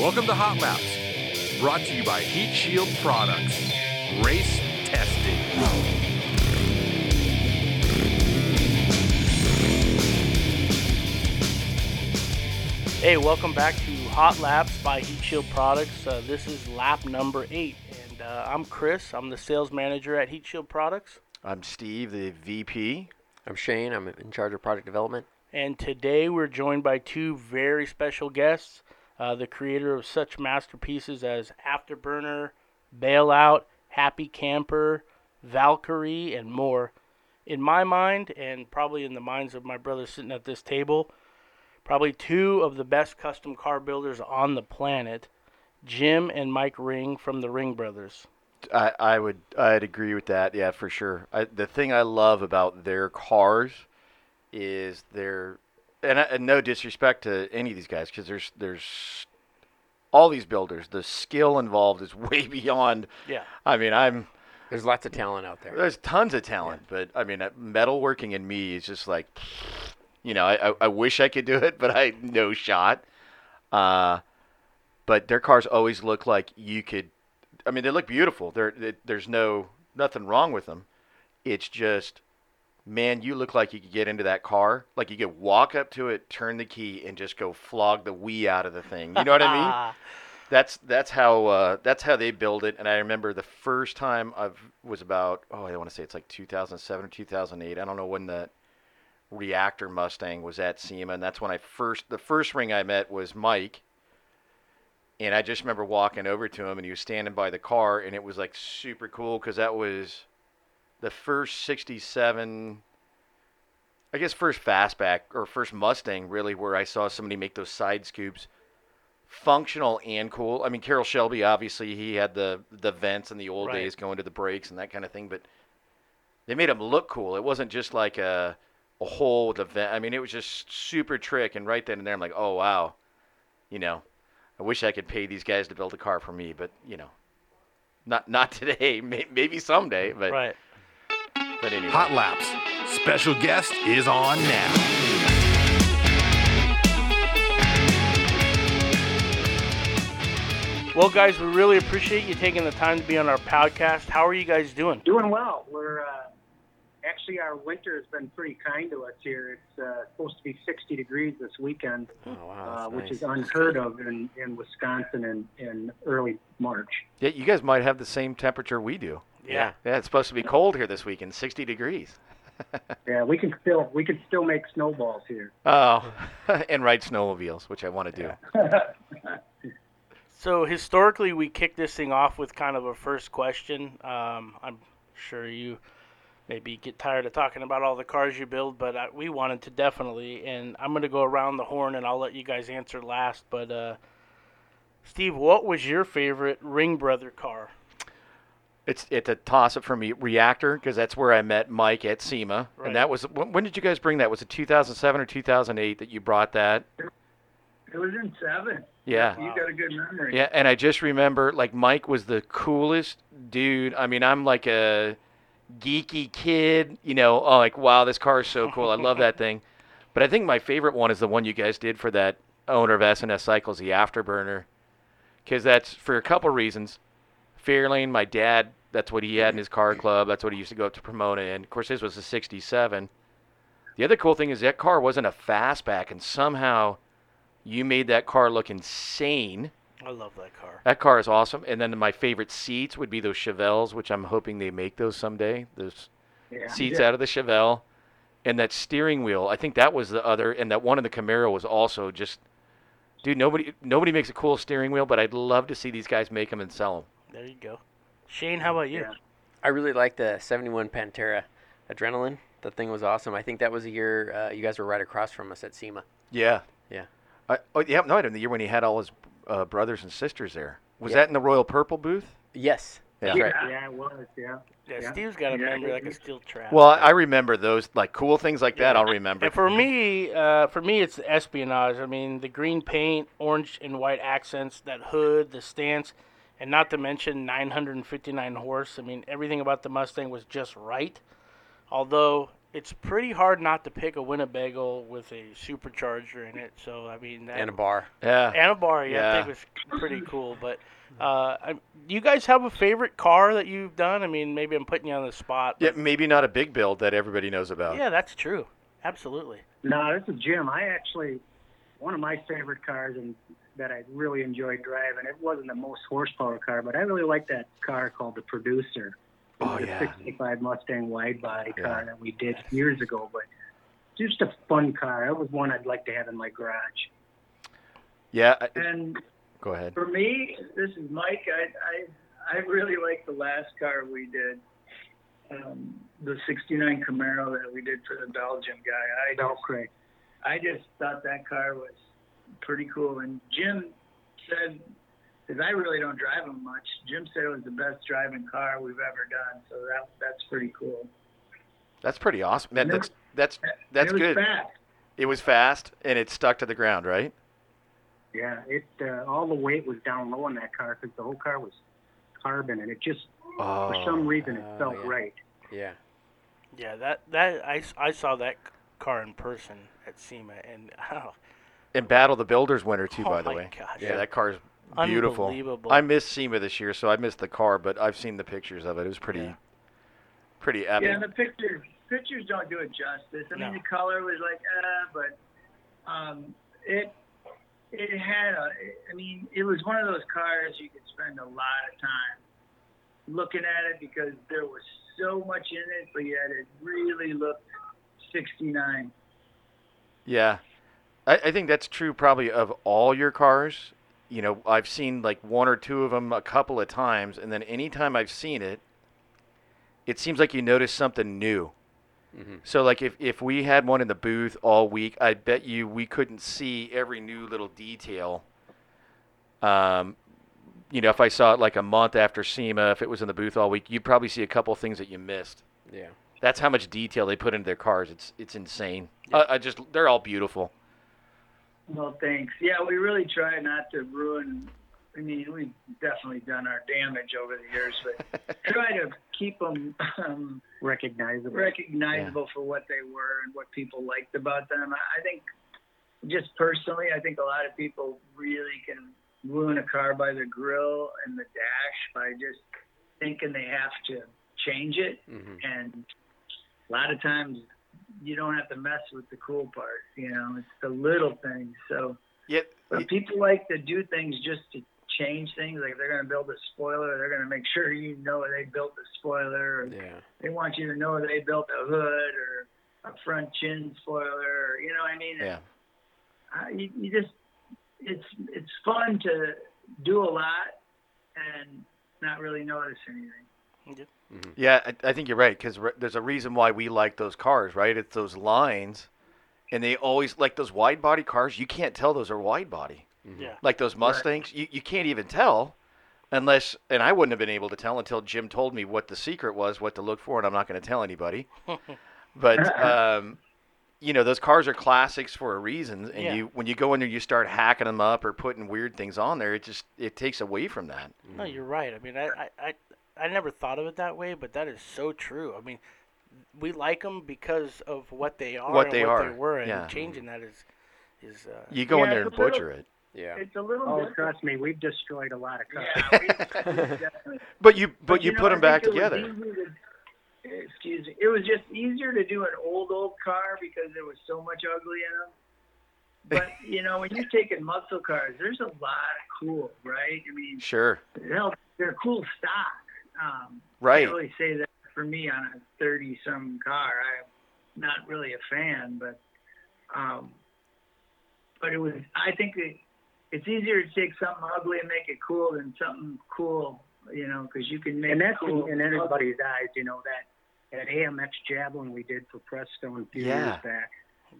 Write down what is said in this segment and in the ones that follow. Welcome to Hot Laps, brought to you by Heat Shield Products. Race testing. Hey, welcome back to Hot Laps by Heat Shield Products. This is lap number 8, and I'm Chris. I'm the sales manager at Heat Shield Products. I'm Steve, the VP. I'm Shane. I'm in charge of product development. And today we're joined by two very special guests, the creator of such masterpieces as Afterburner, Bailout, Happy Camper, Valkyrie, and more. In my mind, and probably in the minds of my brothers sitting at this table, probably two of the best custom car builders on the planet, Jim and Mike Ring from the Ring Brothers. I'd agree with that, yeah, for sure. The thing I love about their cars is their, and no disrespect to any of these guys, because there's all these builders. The skill involved is way beyond. Yeah. I mean, there's lots of talent out there. There's tons of talent, yeah. But I mean, metalworking in me is just like. You know, I wish I could do it, but I no shot. But their cars always look like you could. I mean, they look beautiful. There's nothing wrong with them. It's just, man, you look like you could get into that car, like you could walk up to it, turn the key, and just go flog the wee out of the thing. You know what I mean? That's how they build it. And I remember the first time I want to say it's like 2007 or 2008. I don't know when that. Reactor Mustang was at SEMA, and that's when the first Ring I met was Mike, and I just remember walking over to him, and he was standing by the car, and it was like super cool because that was the first 67, I guess first fastback or first Mustang really where I saw somebody make those side scoops functional and cool. I mean, Carroll Shelby, obviously he had the vents in the old days going to the brakes and that kind of thing, but they made them look cool. It wasn't just like a hole with a vent. I mean, it was just super trick, and right then and there, I'm like, oh, wow. You know, I wish I could pay these guys to build a car for me, but, you know, not today. Maybe someday, but... Right. But anyway. Hot Laps. Special guest is on now. Well, guys, we really appreciate you taking the time to be on our podcast. How are you guys doing? Doing well. We're... Actually, our winter has been pretty kind to us here. It's supposed to be 60 degrees this weekend, oh, wow, which nice. Is unheard of in Wisconsin in early March. Yeah, you guys might have the same temperature we do. Yeah, it's supposed to be cold here this weekend, 60 degrees. Yeah, we can still make snowballs here. Oh, and ride snowmobiles, which I want to do. So historically, we kicked this thing off with kind of a first question. I'm sure you. Maybe get tired of talking about all the cars you build, but we wanted to definitely. And I'm going to go around the horn, and I'll let you guys answer last. But, Steve, what was your favorite Ring Brother car? It's a toss-up for me. Reactor, because that's where I met Mike at SEMA. Right. And that was – when did you guys bring that? Was it 2007 or 2008 that you brought that? It was in 2007. Yeah. Wow. You got a good memory. Yeah, and I just remember, like, Mike was the coolest dude. I mean, I'm like a – geeky kid, you know, oh, like, wow, this car is so cool. I love that thing. But I think my favorite one is the one you guys did for that owner of S&S Cycles, the Afterburner, because that's for a couple reasons. Fairlane, my dad, that's what he had in his car club. That's what he used to go up to Pomona in. Of course, his was a 67. The other cool thing is that car wasn't a fastback, and somehow you made that car look insane. I love that car. That car is awesome. And then my favorite seats would be those Chevelles, which I'm hoping they make those someday. Those seats out of the Chevelle. And that steering wheel, I think that was the other. And that one in the Camaro was also just, dude, nobody makes a cool steering wheel, but I'd love to see these guys make them and sell them. There you go. Shane, how about you? Yeah. I really liked the 71 Pantera Adrenaline. The thing was awesome. I think that was the year you guys were right across from us at SEMA. Yeah. Yeah. I didn't. The year when he had all his... brothers and sisters there. Was that in the Royal Purple booth? Yes. Yeah, right. Yeah it was, yeah. Yeah. Steve's got a memory like a steel trap. Well, I remember those, like, cool things like that I'll remember. And for me, it's Espionage. I mean, the green paint, orange and white accents, that hood, the stance, and not to mention 959 horse. I mean, everything about the Mustang was just right. Although It's pretty hard not to pick a Winnebago with a supercharger in it. So, I mean, that, and a bar. Yeah. And a bar, yeah. I think it was pretty cool. But do you guys have a favorite car that you've done? I mean, maybe I'm putting you on the spot. Yeah, maybe not a big build that everybody knows about. Yeah, that's true. Absolutely. No, this is Jim. One of my favorite cars and that I really enjoyed driving, it wasn't the most horsepower car, but I really liked that car called the Producer. Oh, yeah. The 65 Mustang wide body car that we did years ago, but just a fun car. That was one I'd like to have in my garage. Yeah. And go ahead. For me, this is Mike. I really liked the last car we did, the 69 Camaro that we did for the Belgian guy. I just thought that car was pretty cool. And Jim said, because I really don't drive them much, Jim said it was the best driving car we've ever done, so that's pretty cool. That's pretty awesome. That's good. It was fast, and it stuck to the ground, right? Yeah, it all the weight was down low on that car because the whole car was carbon, and it just for some reason it felt right. Yeah. Yeah, I saw that car in person at SEMA, and and Battle the Builders winner too, by the way. Gosh. Yeah, that car's beautiful. Unbelievable. I missed SEMA this year, so I missed the car, but I've seen the pictures of it. It was pretty epic. Yeah, and the pictures don't do it justice. I mean, the color was like, but it had it was one of those cars you could spend a lot of time looking at it because there was so much in it, but yet it really looked 69. Yeah. I think that's true probably of all your cars. You know, I've seen like one or two of them a couple of times, and then anytime I've seen it, it seems like you notice something new. Mm-hmm. So like if we had one in the booth all week, I bet you we couldn't see every new little detail. You know, if I saw it like a month after SEMA, if it was in the booth all week, you'd probably see a couple things that you missed. Yeah. That's how much detail they put into their cars. It's insane. Yeah. They're all beautiful. Well, thanks. Yeah, we really try not to ruin. I mean, we've definitely done our damage over the years, but try to keep them recognizable for what they were and what people liked about them. I think, just personally, a lot of people really can ruin a car by the grill and the dash by just thinking they have to change it, mm-hmm. and a lot of times you don't have to mess with the cool part. You know, it's the little things. So but people like to do things just to change things. Like if they're going to build a spoiler, they're going to make sure you know they built the spoiler. Or they want you to know they built a hood or a front chin spoiler. Or, you know what I mean? Yeah. It's fun to do a lot and not really notice anything. Yeah. Mm-hmm. Yeah, I think you're right, because there's a reason why we like those cars, right? It's those lines, and they always, like those wide-body cars, you can't tell those are wide-body. Mm-hmm. Yeah. Like those Mustangs, you can't even tell unless, and I wouldn't have been able to tell until Jim told me what the secret was, what to look for, and I'm not going to tell anybody. But, you know, those cars are classics for a reason, and when you go in there, you start hacking them up or putting weird things on there, it takes away from that. Mm-hmm. No, you're right. I mean, I never thought of it that way, but that is so true. I mean, we like them because of what they are and what they were, and changing that is you go in there and butcher it. Yeah, it's a little. Oh, trust me, we've destroyed a lot of cars. Yeah, but you put them back together. Excuse me. It was just easier to do an old car because there was so much ugly in them. But, you know, when you're taking muscle cars, there's a lot of cool, right? I mean, sure. They're cool stock. Right. I can't really say that for me on a 30-some car. I'm not really a fan, but it was. I think it's easier to take something ugly and make it cool than something cool, you know, because you can make it cool in everybody's eyes. You know that AMX Javelin we did for Preston a few years back.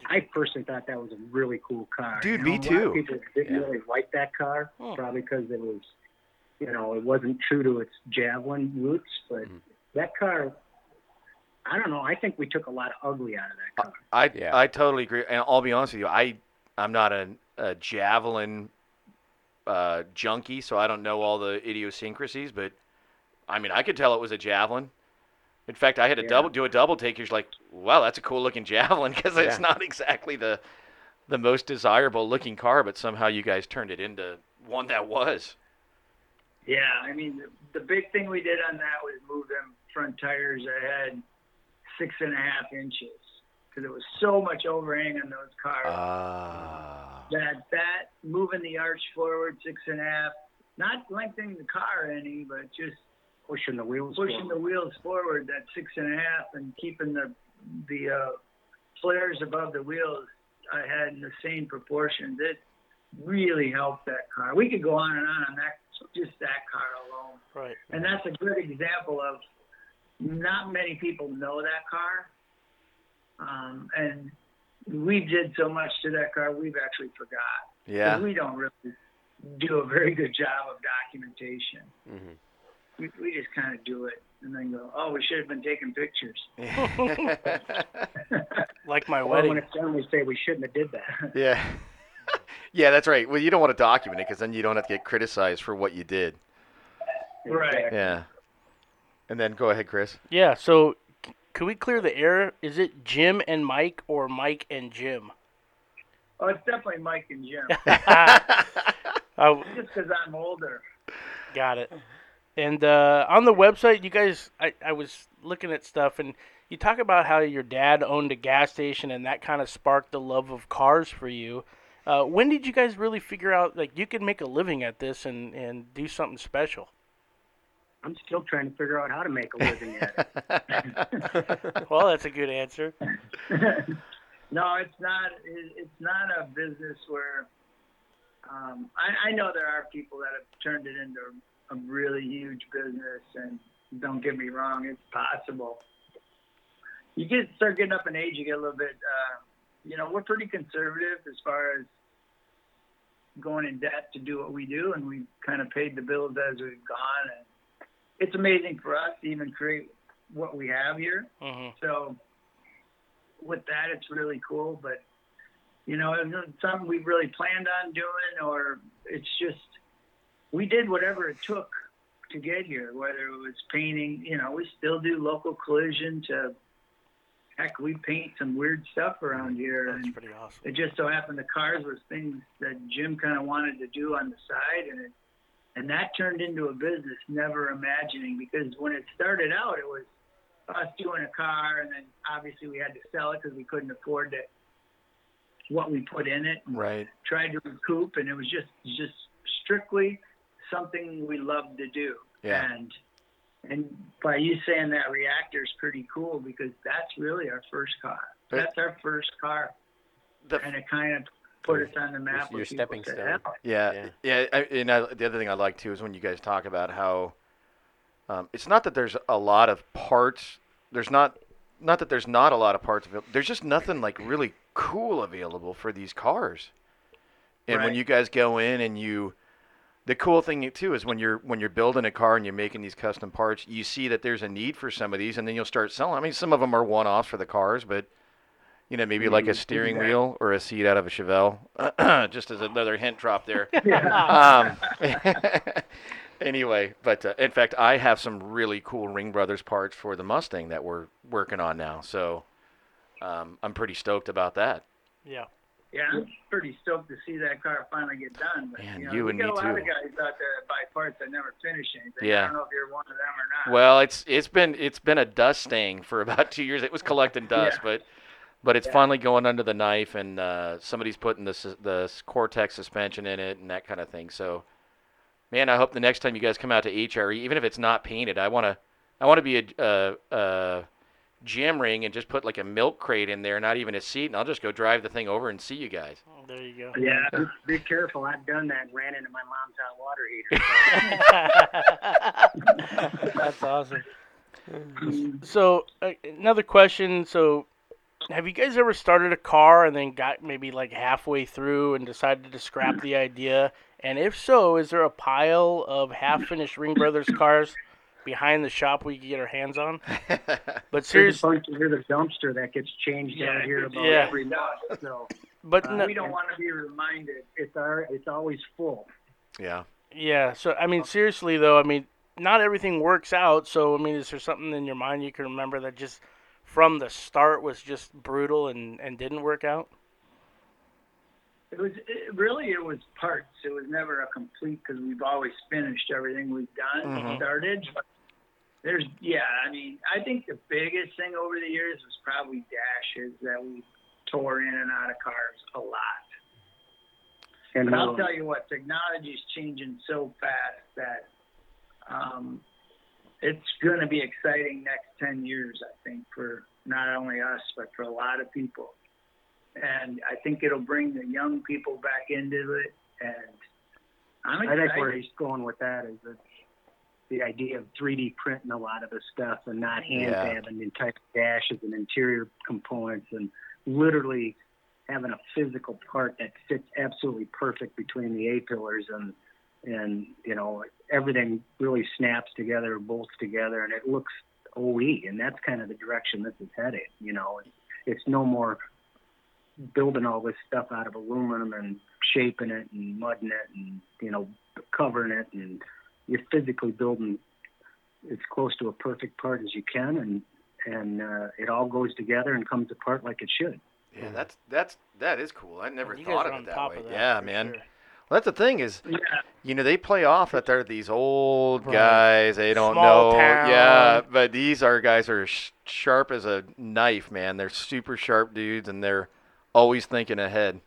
I personally thought that was a really cool car. Dude, me too. A lot of people didn't really like that car, probably because it was. You know, it wasn't true to its Javelin roots, but that car, I don't know. I think we took a lot of ugly out of that car. I totally agree. And I'll be honest with you, I'm not a Javelin junkie, so I don't know all the idiosyncrasies, but I mean, I could tell it was a Javelin. In fact, I had to do a double take. You're like, wow, that's a cool looking Javelin, because it's not exactly the most desirable looking car, but somehow you guys turned it into one that was. Yeah, I mean, the big thing we did on that was move them front tires ahead 6.5 inches, because it was so much overhang on those cars. That moving the arch forward 6.5, not lengthening the car any, but just pushing the wheels forward that 6.5 and keeping the flares above the wheels ahead in the same proportion. That really helped that car. We could go on that, just that car alone. Right. And that's a good example of not many people know that car. And we did so much to that car, we've actually forgot. Yeah. We don't really do a very good job of documentation. Mm-hmm. We just kind of do it and then go, oh, we should have been taking pictures. Like my wedding. Well, when we say we shouldn't have did that. Yeah. Yeah, that's right. Well, you don't want to document it, because then you don't have to get criticized for what you did. Right. Yeah. And then go ahead, Chris. Yeah, so can we clear the air? Is it Jim and Mike or Mike and Jim? Oh, it's definitely Mike and Jim. Just because I'm older. Got it. And on the website, you guys, I was looking at stuff, and you talk about how your dad owned a gas station, and that kind of sparked the love of cars for you. When did you guys really figure out, like, you could make a living at this and do something special? I'm still trying to figure out how to make a living at it. Well, that's a good answer. No, it's not a business where I know there are people that have turned it into a really huge business, and don't get me wrong, it's possible. You start getting up in age, you get a little bit, we're pretty conservative as far as going in debt to do what we do, and we've kind of paid the bills as we've gone, and it's amazing for us to even create what we have here. Mm-hmm. So with that, it's really cool, but it's not something we really planned on doing, or it's just, we did whatever it took to get here, whether it was painting, we still do local collision to, heck, we paint some weird stuff around here. That's pretty awesome. It just so happened the cars was things that Jim kind of wanted to do on the side, and that turned into a business, never imagining, because when it started out, it was us doing a car, and then obviously we had to sell it because we couldn't afford it, what we put in it. Right. Tried to recoup, and it was just strictly something we love to do. Yeah. And by you saying that, Reactor is pretty cool, because that's really our first car. That's our first car. And it kind of put us on the map. Your stepping stone. Yeah. The other thing I like, too, is when you guys talk about how it's not that there's a lot of parts. There's not that there's not a lot of parts available. There's just nothing, like, really cool available for these cars. And right. When you guys go in and you... The cool thing, too, is when you're building a car and you're making these custom parts, you see that there's a need for some of these, and then you'll start selling. I mean, some of them are one-offs for the cars, but, maybe like a steering wheel or a seat out of a Chevelle, just as another hint drop there. Anyway, but in fact, I have some really cool Ring Brothers parts for the Mustang that we're working on now, so I'm pretty stoked about that. Yeah. Yeah, I'm pretty stoked to see that car finally get done. But, man, you and me too. We got a lot of guys out there that buy parts that never finish anything. Yeah. I don't know if you're one of them or not. Well, it's been a dust stain for about 2 years. It was collecting dust, but it's finally going under the knife, and somebody's putting the Cortex suspension in it and that kind of thing. So, man, I hope the next time you guys come out to HRE, even if it's not painted, I want to be a Jim Ring and just put like a milk crate in there, not even a seat, and I'll just go drive the thing over and see you guys. Oh, there you go. Yeah, be careful. I've done that and ran into my mom's hot water heater. So. That's awesome. So another question. So have you guys ever started a car and then got maybe like halfway through and decided to scrap the idea? And if so, is there a pile of half-finished Ring Brothers cars behind the shop we can get our hands on? But seriously, there's a dumpster that gets changed down here about every month. So, but we don't want to be reminded. It's always full. Yeah. So I mean, seriously though, not everything works out. So, I mean, is there something in your mind you can remember that just from the start was just brutal and didn't work out? It was parts. It was never a complete, because we've always finished everything we've done and started. But I think the biggest thing over the years was probably dashes that we tore in and out of cars a lot. And I'll tell you what, technology is changing so fast that it's going to be exciting next 10 years, I think, for not only us, but for a lot of people. And I think it'll bring the young people back into it. And I'm excited. I think where he's going with that is that the idea of 3D printing a lot of the stuff and not hand dabbing and type dashes and interior components and literally having a physical part that fits absolutely perfect between the A-pillars and you know, everything really snaps together, bolts together, and it looks OE. And that's kind of the direction this is headed. You know, it's no more building all this stuff out of aluminum and shaping it and mudding it and, you know, covering it, and you're physically building as close to a perfect part as you can, and it all goes together and comes apart like it should. Yeah, that is cool. I never thought of it that way. Yeah, man. Sure. Well, that's the thing is, you know, they play off that they're these old guys. They don't know. Town. Yeah, but these guys are sharp as a knife, man. They're super sharp dudes, and they're always thinking ahead.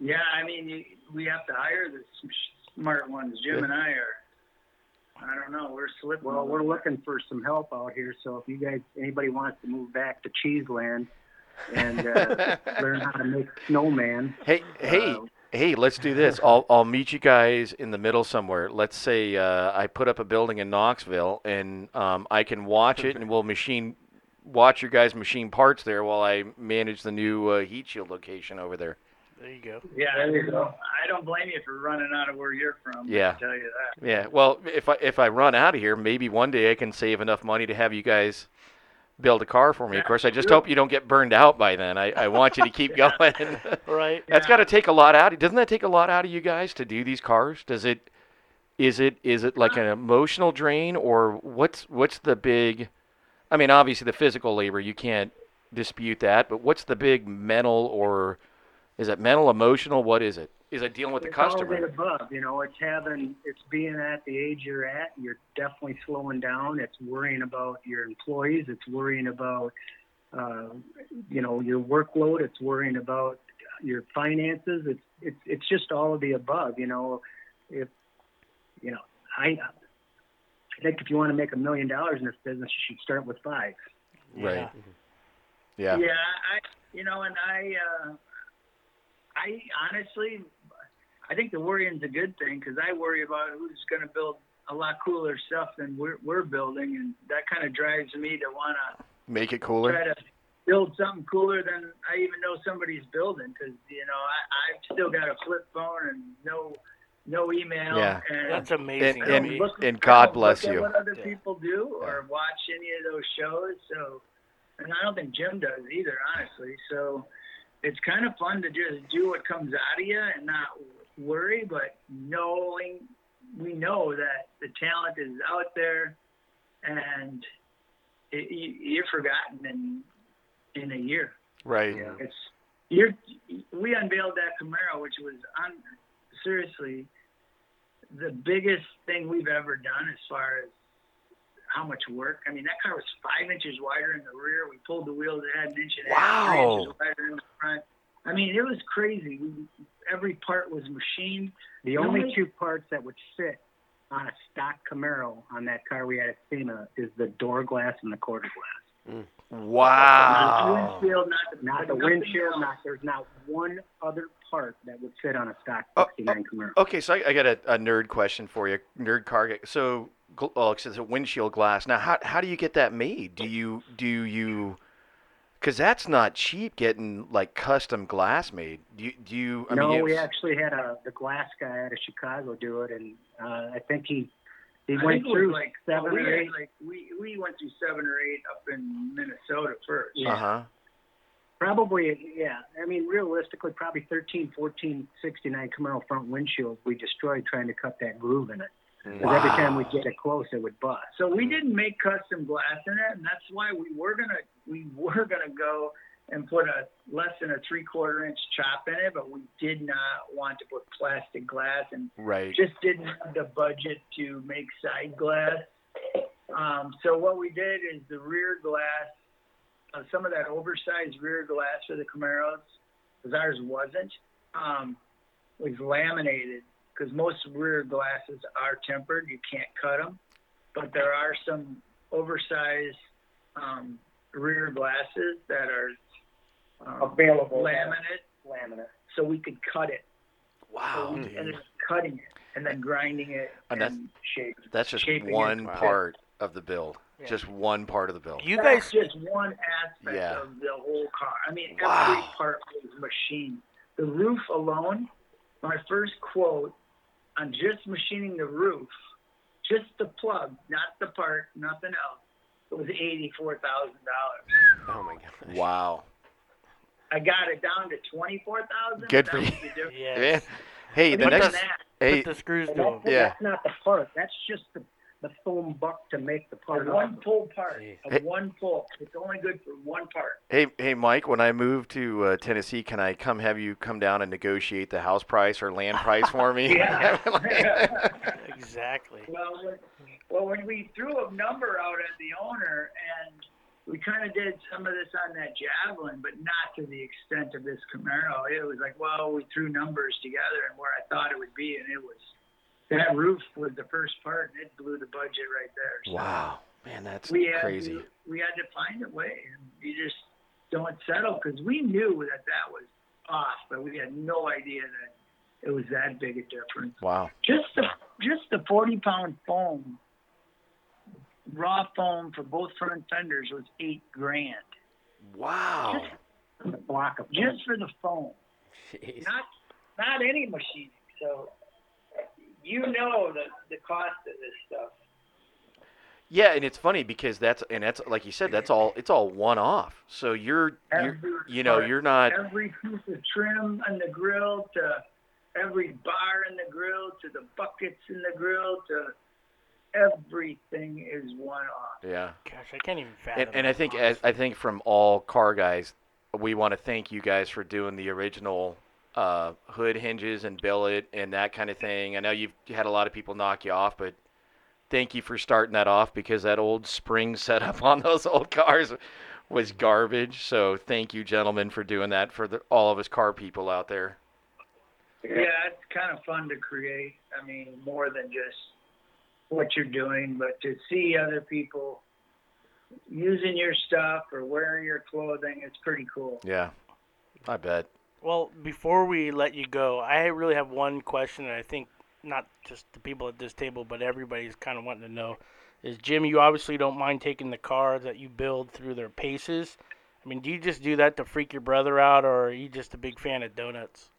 Yeah, I mean, we have to hire the smart ones. Jim and I are. I don't know. We're slipping. Well, we're looking for some help out here. So if you guys, anybody wants to move back to Cheeseland and learn how to make snowman. Hey, let's do this. I'll meet you guys in the middle somewhere. Let's say I put up a building in Knoxville, and I can watch it, and we'll watch your guys machine parts there while I manage the new Heat Shield location over there. There you go. Yeah, there you go. I don't blame you for running out of where you're from. Yeah, I'll tell you that. Yeah. Well, if I run out of here, maybe one day I can save enough money to have you guys build a car for me. Yeah, of course, I just hope you don't get burned out by then. I want you to keep going. Right. That's got to take a lot out. Doesn't that take a lot out of you guys to do these cars? Does it? Is it like an emotional drain, or what's the big? I mean, obviously the physical labor, you can't dispute that, but what's the big mental, or is it mental, emotional? What is it? Is it dealing with the customer? It's all above, you know, it's being at the age you're at, you're definitely slowing down. It's worrying about your employees. It's worrying about, you know, your workload. It's worrying about your finances. It's just all of the above, you know. If, you know, I think if you want to make $1 million in this business, you should start with 5. Right. Yeah. Yeah. Yeah. I honestly, I think the worrying's a good thing, because I worry about who's going to build a lot cooler stuff than we're building, and that kind of drives me to want to make it cooler. Try to build something cooler than I even know somebody's building, because you know I've still got a flip phone and no email. Yeah, and that's amazing. And God bless you. What other people do or watch any of those shows. So, and I don't think Jim does either, honestly. So it's kind of fun to just do what comes out of you and not worry, but knowing we know that the talent is out there, and you're forgotten in a year. Right. Yeah. We unveiled that Camaro, which was seriously the biggest thing we've ever done as far as how much work. I mean, that car was 5 inches wider in the rear. We pulled the wheels that had an inch and a half, 3 inches wider in the front. I mean, it was crazy. Every part was machined. The only two parts that would fit on a stock Camaro on that car we had at SEMA is the door glass and the quarter glass. Mm. Wow. Not the windshield, there's not one other part that would fit on a stock 69 Camaro. Okay, so I got a nerd question for you, nerd car. So, it's a windshield glass. Now, how do you get that made? Do you? Because that's not cheap, getting like custom glass made. Do you? We actually had the glass guy out of Chicago do it, and I think he went through seven or eight. We went through 7 or 8 up in Minnesota first. Yeah. Uh huh. Probably, yeah. I mean, realistically, probably 13, 14, 69 Camaro front windshields we destroyed trying to cut that groove in it. Because every time we get it close, it would bust. So we didn't make custom glass in it, and that's why we were gonna go and put a less than a 3/4 inch chop in it, but we did not want to put plastic glass, and just didn't have the budget to make side glass. So what we did is the rear glass, some of that oversized rear glass for the Camaros, because ours wasn't, was laminated, because most rear glasses are tempered. You can't cut them, but there are some oversized rear glasses that are available laminate, so we could cut it. Wow. So and then cutting it and then grinding it and shaping. That's just one part of the build. Yeah. Just one part of the build. You guys, just one aspect of the whole car. I mean, every part was machined. The roof alone, my first quote on just machining the roof, just the plug, not the part, nothing else, it was $84,000. Oh my gosh! Wow. I got it down to $24,000. Good for you. Yeah. Hey, the next. Put the screws to them. That's not the part. That's just the foam buck to make the part. One pull part. One pull. It's only good for one part. Hey, Mike. When I move to Tennessee, can I have you come down and negotiate the house price or land price for me? Exactly. Well, when we threw a number out at the owner, and we kind of did some of this on that Javelin, but not to the extent of this Camaro. It was like, well, we threw numbers together and where I thought it would be, and it was that roof was the first part, and it blew the budget right there. So wow, man, that's crazy. We had to find a way, and you just don't settle, because we knew that was off, but we had no idea that it was that big a difference. Wow. Just the 40-pound foam. Raw foam for both front fenders was $8,000. Wow! Just for the foam, not any machining. So you know the cost of this stuff. Yeah, and it's funny because that's like you said, it's all one off. So every piece of trim on the grill to every bar in the grill to the buckets in the grill to. Everything is one off. Yeah. Gosh, I can't even fathom. And I think from all car guys, we want to thank you guys for doing the original hood hinges and billet and that kind of thing. I know you've had a lot of people knock you off, but thank you for starting that off, because that old spring setup on those old cars was garbage. So thank you, gentlemen, for doing that for all of us car people out there. Yeah, it's kind of fun to create. I mean, more than just what you're doing, but to see other people using your stuff or wearing your clothing, it's pretty cool. Yeah, I bet. Well, before we let you go, I really have one question that I think not just the people at this table, but everybody's kind of wanting to know is, Jim, you obviously don't mind taking the car that you build through their paces. I mean, do you just do that to freak your brother out, or are you just a big fan of donuts?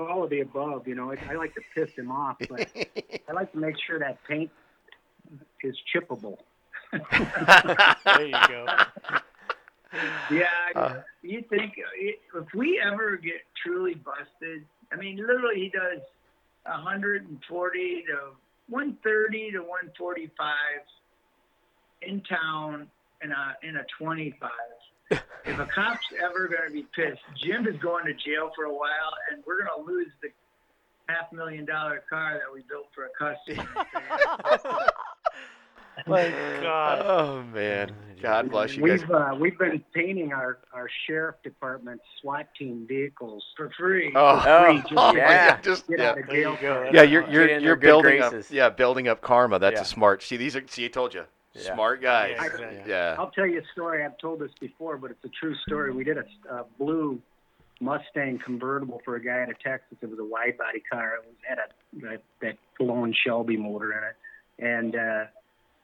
All of the above, you know. I like to piss him off, but I like to make sure that paint is chippable. There you go. Yeah, you think if we ever get truly busted, I mean, literally he does 140 to 130 to 145 in town and in a 25. If a cop's ever going to be pissed, Jim is going to jail for a while, and we're going to lose the $500,000 car that we built for a customer. My God. Oh, man. God bless you guys. We've been painting our sheriff department SWAT team vehicles for free. You're building up karma. That's a smart. See, I told you. Yeah. Smart guys. Yeah. I'll tell you a story. I've told this before, but it's a true story. We did a blue Mustang convertible for a guy out of Texas. It was a wide body car. It was had that blown Shelby motor in it. And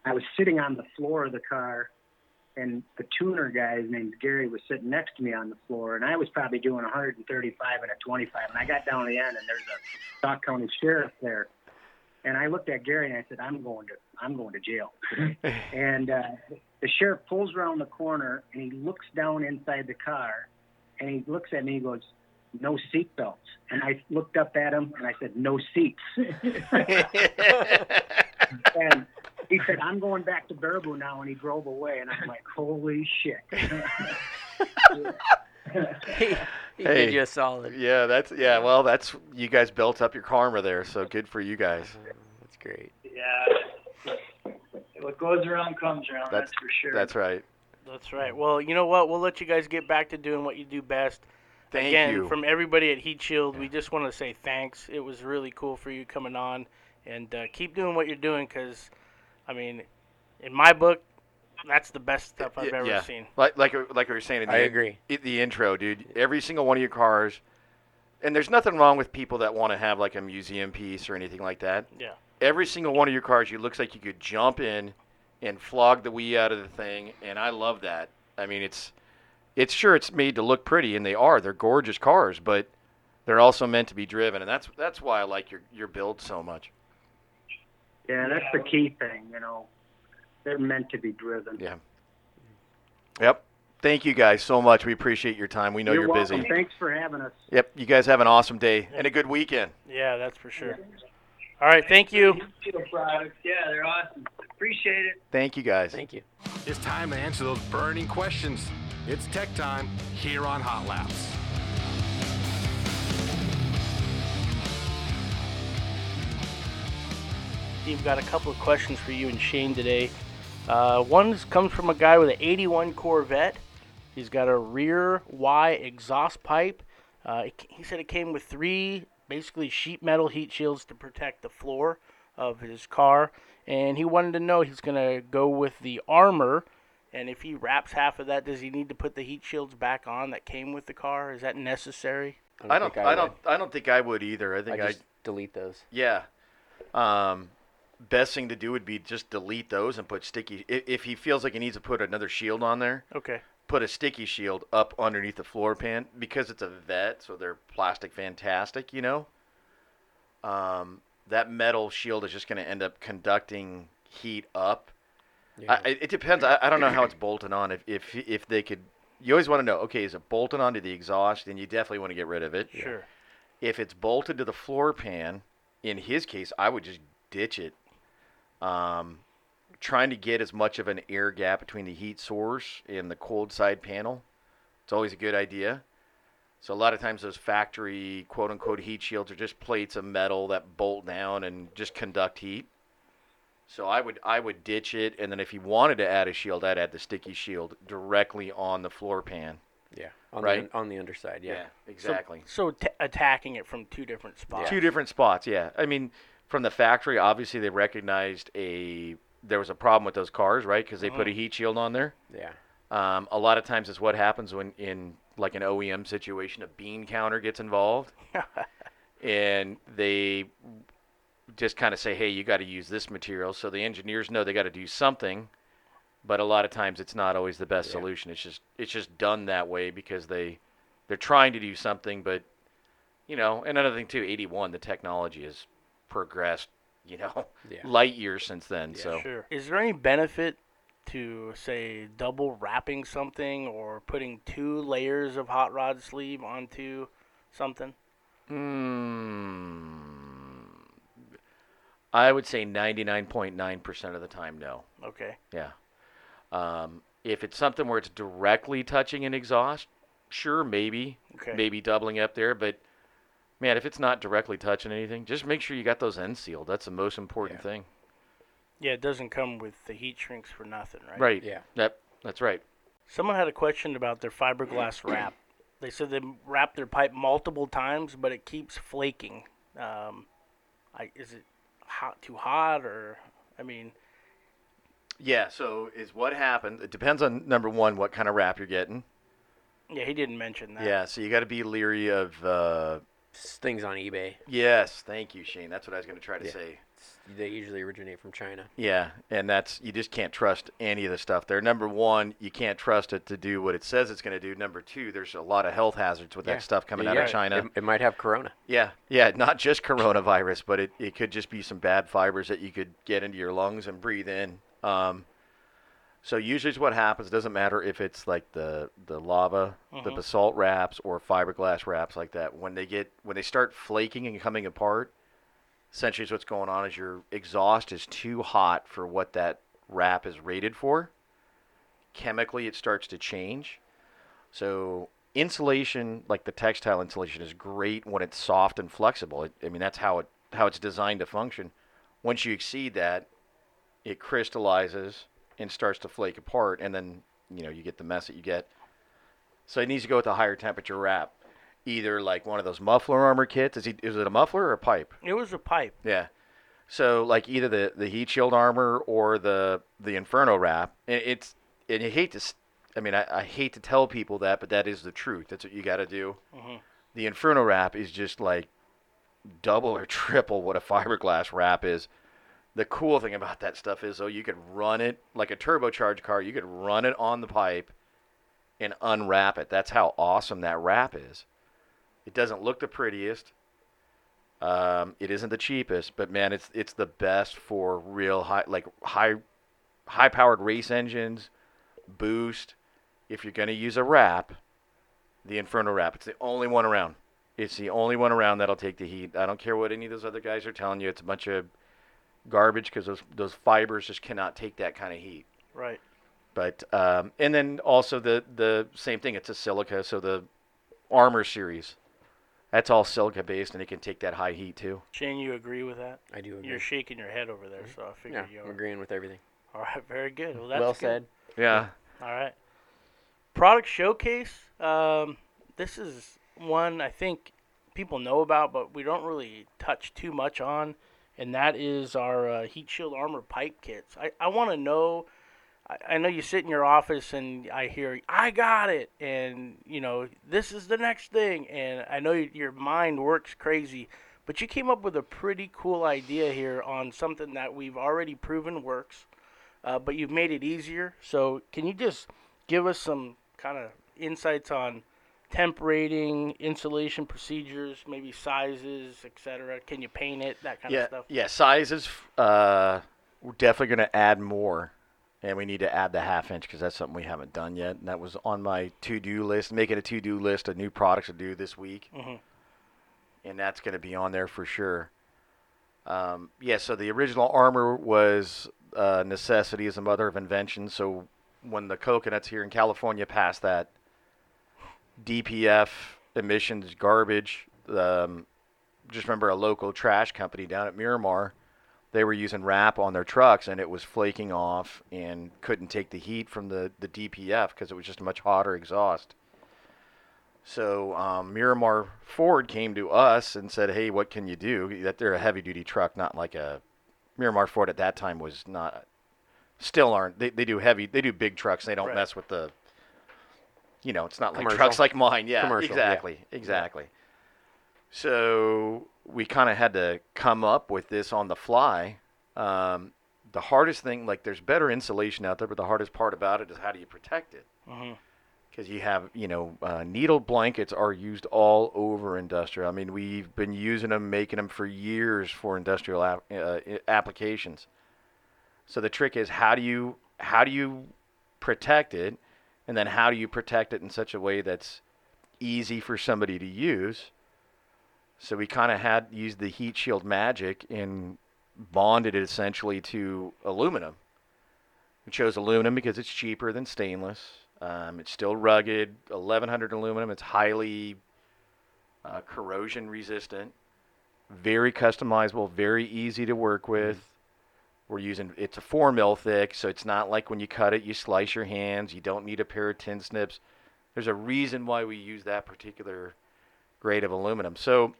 I was sitting on the floor of the car, and the tuner guy, his name's Gary, was sitting next to me on the floor, and I was probably doing 135 and a 25. And I got down to the end, and there's a Stock County sheriff there. And I looked at Gary and I said, I'm going to jail. And the sheriff pulls around the corner and he looks down inside the car and he looks at me and he goes, no seat belts. And I looked up at him and I said, no seats. And he said, I'm going back to Baraboo now. And he drove away. And I'm like, holy shit. He did you a solid. Yeah, that's, yeah, well, that's, you guys built up your karma there. So good for you guys. That's great. Yeah. What goes around comes around. That's for sure. That's right. That's right. Well, you know what? We'll let you guys get back to doing what you do best. Thank you again. From everybody at Heat Shield, we just want to say thanks. It was really cool for you coming on. And keep doing what you're doing because, I mean, in my book, that's the best stuff I've ever seen. Like we were saying in the, the intro, dude. Every single one of your cars. And there's nothing wrong with people that want to have, like, a museum piece or anything like that. Yeah. Every single one of your cars, you looks like you could jump in and flog the wee out of the thing, and I love that. I mean, it's made to look pretty, and they are. They're gorgeous cars, but they're also meant to be driven, and that's why I like your build so much. Yeah, that's the key thing, you know. They're meant to be driven. Yeah. Yep. Thank you guys so much. We appreciate your time. We know you're busy. Welcome. Thanks for having us. Yep. You guys have an awesome day and a good weekend. Yeah, that's for sure. Yeah. All right, thank you. Products. Yeah, they're awesome. Appreciate it. Thank you, guys. Thank you. It's time to answer those burning questions. It's tech time here on Hot Laps. Steve, got a couple of questions for you and Shane today. One comes from a guy with an 81 Corvette. He's got a rear Y exhaust pipe. He said it came with three... basically sheet metal heat shields to protect the floor of his car. And he wanted to know, he's going to go with the armor. And if he wraps half of that, does he need to put the heat shields back on that came with the car? Is that necessary? I don't think I would either. I think I'd delete those. Yeah. Best thing to do would be just delete those and put sticky. If he feels like he needs to put another shield on there. Okay. Put a sticky shield up underneath the floor pan because it's a vet, so they're plastic fantastic, you know. That metal shield is just going to end up conducting heat up. Yeah. It depends. I don't know how it's bolted on. If they could, you always want to know, okay, is it bolted onto the exhaust? Then you definitely want to get rid of it. Sure. If it's bolted to the floor pan, in his case, I would just ditch it. Trying to get as much of an air gap between the heat source and the cold side panel, it's always a good idea. So a lot of times those factory quote-unquote heat shields are just plates of metal that bolt down and just conduct heat. So I would ditch it, and then if you wanted to add a shield, I'd add the sticky shield directly on the floor pan. Yeah, on the underside, yeah. Exactly. So attacking it from two different spots. Yeah. Two different spots, yeah. I mean, from the factory, obviously they recognized there was a problem with those cars, right? Because they put a heat shield on there. Yeah. A lot of times it's what happens when in like an OEM situation, a bean counter gets involved. And they just kind of say, hey, you got to use this material. So the engineers know they got to do something. But a lot of times it's not always the best solution. It's just done that way because they're trying to do something. But, you know, another thing too, 81, the technology has progressed. You know, light years since then. Yeah, so, sure. Is there any benefit to, say, double wrapping something or putting two layers of hot rod sleeve onto something? I would say 99.9% of the time, no. Okay. Yeah. If it's something where it's directly touching an exhaust, sure, maybe. Okay. Maybe doubling up there, but... man, if it's not directly touching anything, just make sure you got those ends sealed. That's the most important thing. Yeah, it doesn't come with the heat shrinks for nothing, right? Right. Yeah. That's right. Someone had a question about their fiberglass wrap. They said they wrapped their pipe multiple times, but it keeps flaking. Is it too hot or, I mean... yeah, so is what happens. It depends on, number one, what kind of wrap you're getting. Yeah, he didn't mention that. Yeah, so you got to be leery of... things on eBay. Yes, thank you, Shane. That's what I was going to try to say. They usually originate from China. Yeah, and you just can't trust any of the stuff there. Number one, you can't trust it to do what it says it's going to do. Number two, there's a lot of health hazards with that stuff coming out of China. It might have corona. Yeah, yeah, not just coronavirus, but it could just be some bad fibers that you could get into your lungs and breathe in. So usually what happens, doesn't matter if it's like the lava, the basalt wraps or fiberglass wraps like that, when they start flaking and coming apart, essentially what's going on is your exhaust is too hot for what that wrap is rated for. Chemically, it starts to change. So insulation, like the textile insulation, is great when it's soft and flexible. That's how it's designed to function. Once you exceed that, it crystallizes and starts to flake apart, and then you get the mess that you get. So it needs to go with a higher temperature wrap, either like one of those muffler armor kits. Is it a muffler or a pipe? It was a pipe. Yeah. So like either the heat shield armor or the Inferno wrap. And you hate to. I hate to tell people that, but that is the truth. That's what you got to do. Mm-hmm. The Inferno wrap is just like double or triple what a fiberglass wrap is. The cool thing about that stuff is, though, you could run it like a turbocharged car. You could run it on the pipe and unwrap it. That's how awesome that wrap is. It doesn't look the prettiest. It isn't the cheapest, but man, it's the best for real high powered race engines, boost. If you're going to use a wrap, the Inferno wrap, it's the only one around. It's the only one around that'll take the heat. I don't care what any of those other guys are telling you. It's a bunch of garbage because those fibers just cannot take that kind of heat. Right. But and then also the same thing. It's a silica, so the Armor series, that's all silica based, and it can take that high heat too. Shane, you agree with that? I do agree. You're shaking your head over there, so I figured you are. I'm agreeing with everything. All right, very good. Well, that's well said. Good. Yeah. All right. Product showcase. This is one I think people know about, but we don't really touch too much on. And that is our Heat Shield Armor pipe kits. I want to know, I know you sit in your office and I hear, I got it, and, this is the next thing. And I know your mind works crazy, but you came up with a pretty cool idea here on something that we've already proven works, but you've made it easier. So can you just give us some kind of insights on temp rating, insulation procedures, maybe sizes, etc.? Can you paint it, that kind of stuff? Yeah, sizes, we're definitely going to add more, and we need to add the half-inch because that's something we haven't done yet, and that was on my to-do list, making a to-do list of new products to do this week, and that's going to be on there for sure. So the original armor was necessity is the mother of invention, so when the coconuts here in California passed that, DPF emissions garbage. Just remember a local trash company down at Miramar. They were using wrap on their trucks, and it was flaking off and couldn't take the heat from the DPF because it was just a much hotter exhaust. So Miramar Ford came to us and said, "Hey, what can you do?" That they're a heavy-duty truck, not like a Miramar Ford at that time was not. Still aren't. They do heavy. They do big trucks. They don't mess with the. It's not commercial. Like trucks like mine. Yeah, commercial, exactly. So we kind of had to come up with this on the fly. The hardest thing, there's better insulation out there, but the hardest part about it is how do you protect it? Because you have, needle blankets are used all over industrial. We've been using them, making them for years for industrial applications. So the trick is how do you protect it? And then how do you protect it in such a way that's easy for somebody to use? So we kind of had used the heat shield magic and bonded it essentially to aluminum. We chose aluminum because it's cheaper than stainless. It's still rugged, 1100 aluminum. It's highly corrosion resistant, very customizable, very easy to work with. It's a 4 mil thick, so it's not like when you cut it, you slice your hands. You don't need a pair of tin snips. There's a reason why we use that particular grade of aluminum. So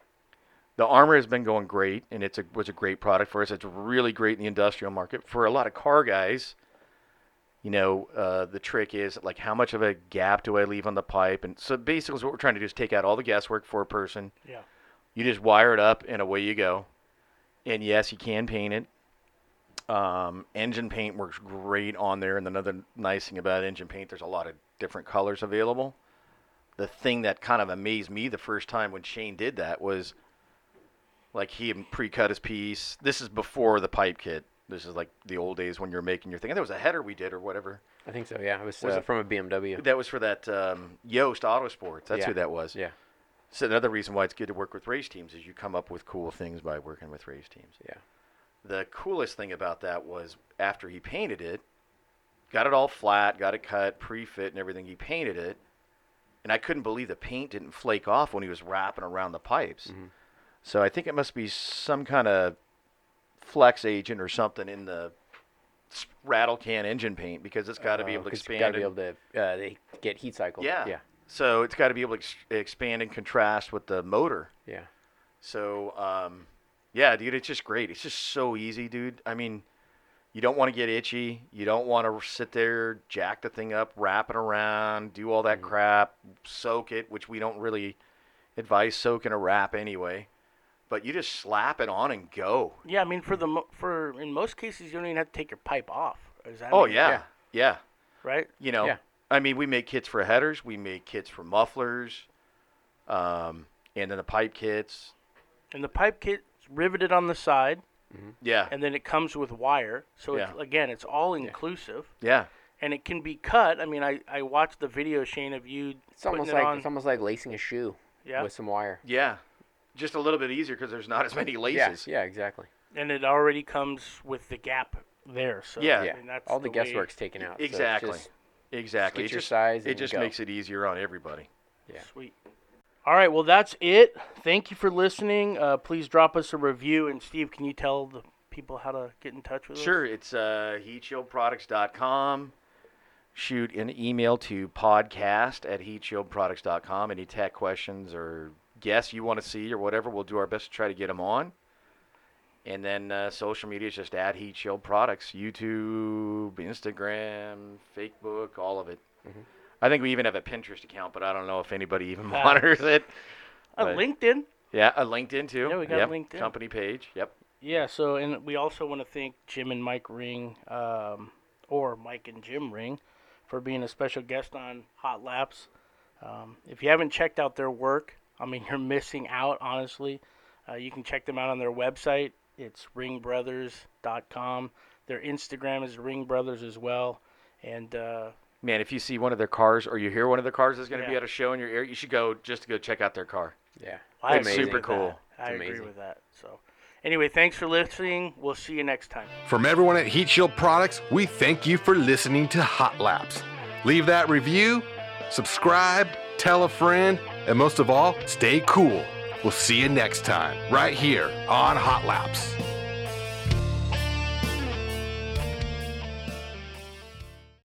the armor has been going great, and it was a great product for us. It's really great in the industrial market. For a lot of car guys, the trick is, how much of a gap do I leave on the pipe? And so basically what we're trying to do is take out all the guesswork for a person. Yeah. You just wire it up, and away you go. And, yes, you can paint it. Engine paint works great on there, and another nice thing about engine paint, there's a lot of different colors available. The thing that kind of amazed me the first time when Shane did that was, he had pre-cut his piece. This is before the pipe kit. This is like the old days when you're making your thing. And there was a header we did or whatever. I think so, yeah. It was from a BMW. That was for that Yost Autosports. That's who that was. Yeah. So another reason why it's good to work with race teams is you come up with cool things by working with race teams. Yeah. The coolest thing about that was after he painted it, got it all flat, got it cut, pre-fit and everything, he painted it. And I couldn't believe the paint didn't flake off when he was wrapping around the pipes. Mm-hmm. So I think it must be some kind of flex agent or something in the rattle can engine paint, because it's got to be able to expand. It's got to be able to get heat cycled. Yeah. Yeah. So it's got to be able to expand and contrast with the motor. Yeah. So, yeah, dude, it's just great. It's just so easy, dude. I mean, you don't want to get itchy. You don't want to sit there, jack the thing up, wrap it around, do all that crap, soak it, which we don't really advise soaking a wrap anyway. But you just slap it on and go. Yeah, I mean, for in most cases, you don't even have to take your pipe off. Yeah. Right? You know, I mean, we make kits for headers. We make kits for mufflers. And then the pipe kits. And the pipe kit's riveted on the side. Mm-hmm. Yeah. And then it comes with wire. So, it's all inclusive. Yeah. And it can be cut. I mean, I watched the video, Shane, of you It's almost like lacing a shoe with some wire. Yeah. Just a little bit easier because there's not as many laces. Yeah, exactly. And it already comes with the gap there. So I mean, that's all the guesswork's taken out. Exactly. So exactly. Get your size. It just makes it easier on everybody. Yeah. Sweet. All right. Well, that's it. Thank you for listening. Please drop us a review. And Steve, can you tell the people how to get in touch with us? Sure. It's heatshieldproducts.com. Shoot an email to podcast@heatshieldproducts.com. Any tech questions or guests you want to see or whatever, we'll do our best to try to get them on. And then social media is just @Heat Shield Products, YouTube, Instagram, Facebook, all of it. Mm-hmm. I think we even have a Pinterest account, but I don't know if anybody even monitors it. LinkedIn. Yeah, a LinkedIn too. Yeah, we got LinkedIn. Company page. Yep. Yeah, so and we also want to thank Jim and Mike Ring, or Mike and Jim Ring, for being a special guest on Hot Laps. If you haven't checked out their work, I mean, you're missing out, honestly. You can check them out on their website. It's ringbrothers.com. Their Instagram is Ring Brothers as well. And man, if you see one of their cars or you hear one of their cars is going to be at a show in your area, you should go check out their car. Yeah. Well, it's super cool. I agree with that. So anyway, thanks for listening. We'll see you next time. From everyone at Heat Shield Products, we thank you for listening to Hot Laps. Leave that review, subscribe, tell a friend, and most of all, stay cool. We'll see you next time, right here on Hot Laps.